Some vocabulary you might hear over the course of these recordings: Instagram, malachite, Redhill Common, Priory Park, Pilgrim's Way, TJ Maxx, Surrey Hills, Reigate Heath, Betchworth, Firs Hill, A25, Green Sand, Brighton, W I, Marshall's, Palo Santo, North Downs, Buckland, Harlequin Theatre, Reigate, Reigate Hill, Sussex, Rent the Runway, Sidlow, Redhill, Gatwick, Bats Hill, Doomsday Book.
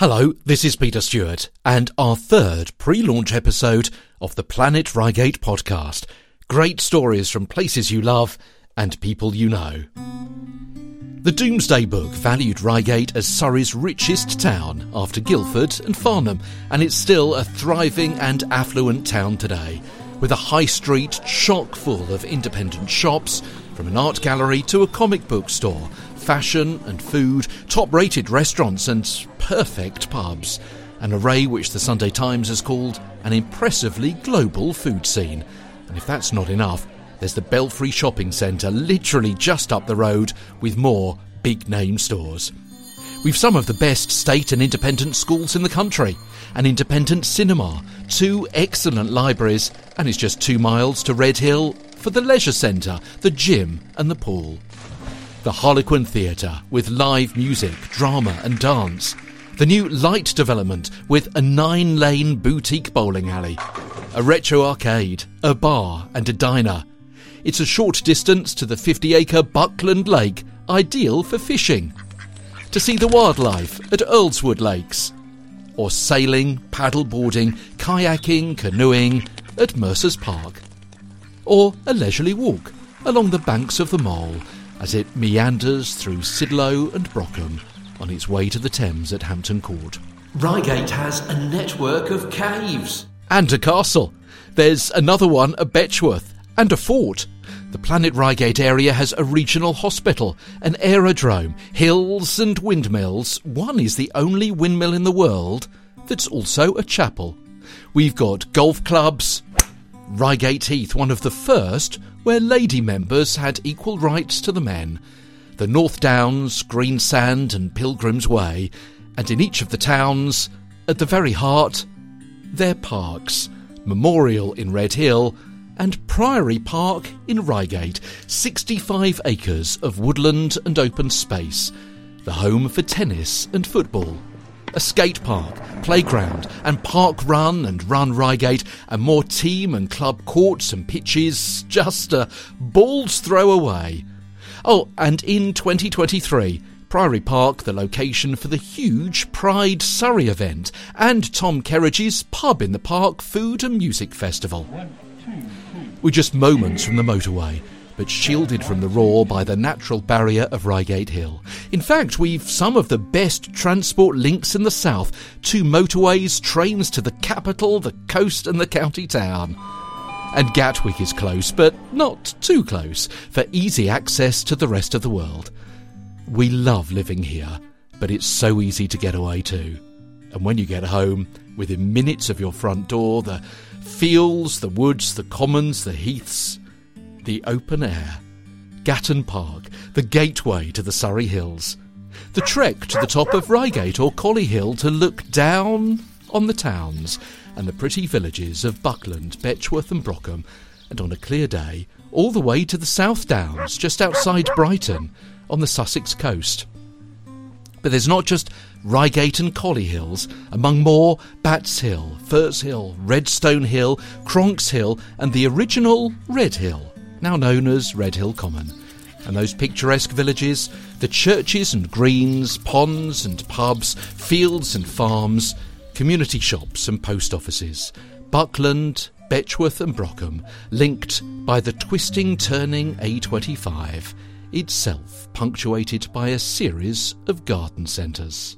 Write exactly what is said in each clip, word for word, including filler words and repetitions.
Hello, this is Peter Stewart and our third pre-launch episode of the Planet Reigate podcast. Great stories from places you love and people you know. The Doomsday Book valued Reigate as Surrey's richest town after Guildford and Farnham, and it's still a thriving and affluent town today, with a high street chock full of independent shops, from an art gallery to a comic book store, fashion and food, top-rated restaurants and perfect pubs, an array which the Sunday Times has called an impressively global food scene. And if that's not enough, there's the Belfry Shopping Centre literally just up the road with more big-name stores. We've some of the best state and independent schools in the country, an independent cinema, two excellent libraries, and it's just two miles to Redhill for the leisure centre, the gym and the pool. The Harlequin Theatre, with live music, drama and dance. The new light development, with a nine-lane boutique bowling alley. A retro arcade, a bar and a diner. It's a short distance to the fifty-acre Buckland Lake, ideal for fishing. To see the wildlife at Earlswood Lakes. Or sailing, paddleboarding, kayaking, canoeing at Mercer's Park. Or a leisurely walk along the banks of the Mole, as it meanders through Sidlow and Brockham on its way to the Thames at Hampton Court. Reigate has a network of caves. And a castle. There's another one at Betchworth, and a fort. The Planet Reigate area has a regional hospital, an aerodrome, hills and windmills. One is the only windmill in the world that's also a chapel. We've got golf clubs. Reigate Heath, one of the first where lady members had equal rights to the men, the North Downs, Green Sand and Pilgrim's Way, and in each of the towns, at the very heart, their parks, Memorial in Redhill and Priory Park in Reigate, sixty-five acres of woodland and open space, the home for tennis and football, a skate park, playground and park run and run Reigate, and more team and club courts and pitches just a ball's throw away. Oh, and in twenty twenty-three, Priory Park, the location for the huge Pride Surrey event and Tom Kerridge's Pub in the Park Food and Music Festival. We're just moments from the motorway, but shielded from the roar by the natural barrier of Reigate Hill. In fact, we've some of the best transport links in the south. Two motorways, trains to the capital, the coast and the county town. And Gatwick is close, but not too close, for easy access to the rest of the world. We love living here, but it's so easy to get away too. And when you get home, within minutes of your front door, the fields, the woods, the commons, the heaths, the open air, Gatton Park, the gateway to the Surrey Hills, the trek to the top of Reigate or Colley Hill to look down on the towns and the pretty villages of Buckland, Betchworth and Brockham, and on a clear day, all the way to the South Downs, just outside Brighton, on the Sussex coast. But there's not just Reigate and Colley Hills. Among more, Bats Hill, Firs Hill, Redstone Hill, Cronks Hill and the original Redhill, now known as Redhill Common. And those picturesque villages, the churches and greens, ponds and pubs, fields and farms, community shops and post offices, Buckland, Betchworth and Brockham, linked by the twisting, turning A twenty-five, itself punctuated by a series of garden centres.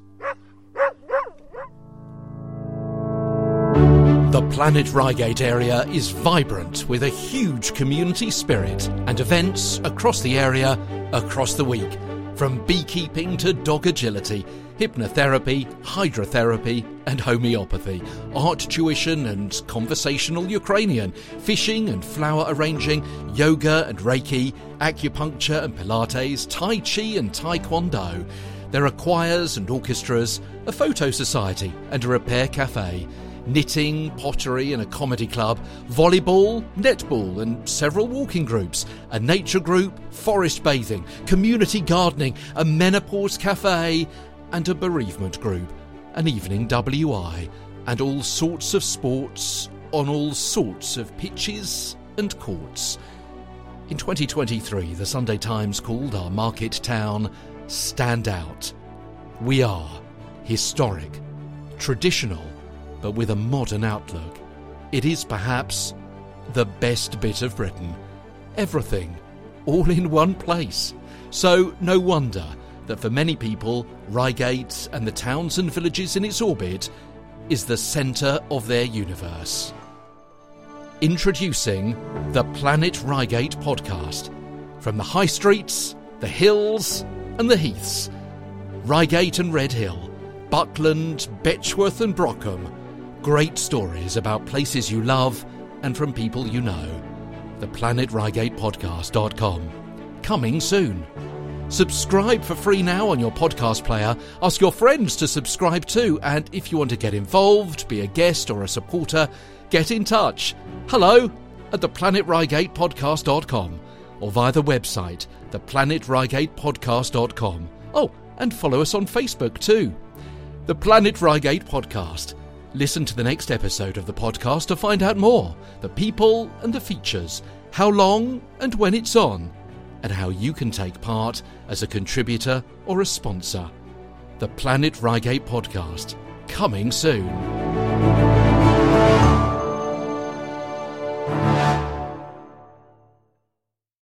The Planet Reigate area is vibrant with a huge community spirit and events across the area, across the week, from beekeeping to dog agility, hypnotherapy, hydrotherapy and homeopathy, art tuition and conversational Ukrainian, fishing and flower arranging, yoga and Reiki, acupuncture and Pilates, Tai Chi and Taekwondo. There are choirs and orchestras, a photo society and a repair cafe, knitting, pottery and a comedy club, volleyball, netball and several walking groups, a nature group, forest bathing, community gardening, a menopause cafe and a bereavement group, an evening W I, and all sorts of sports on all sorts of pitches and courts. In twenty twenty-three, the Sunday Times called our market town Stand Out. We are historic traditional but with a modern outlook. It is perhaps the best bit of Britain. Everything, all in one place. So no wonder that for many people, Reigate and the towns and villages in its orbit is the centre of their universe. Introducing the Planet Reigate podcast. From the high streets, the hills and the heaths, Reigate and Redhill, Buckland, Betchworth and Brockham. Great stories about places you love and from people you know. The planet reigate podcast dot com. Coming soon. Subscribe for free now on your podcast player. Ask your friends to subscribe too. And if you want to get involved, be a guest or a supporter, get in touch. Hello at the planet reigate podcast dot com or via the website, the planet reigate podcast dot com. Oh, and follow us on Facebook too. The Planet Reigate Podcast. Listen to the next episode of the podcast to find out more. The people and the features, how long and when it's on, and how you can take part as a contributor or a sponsor. The Planet Reigate Podcast. Coming soon.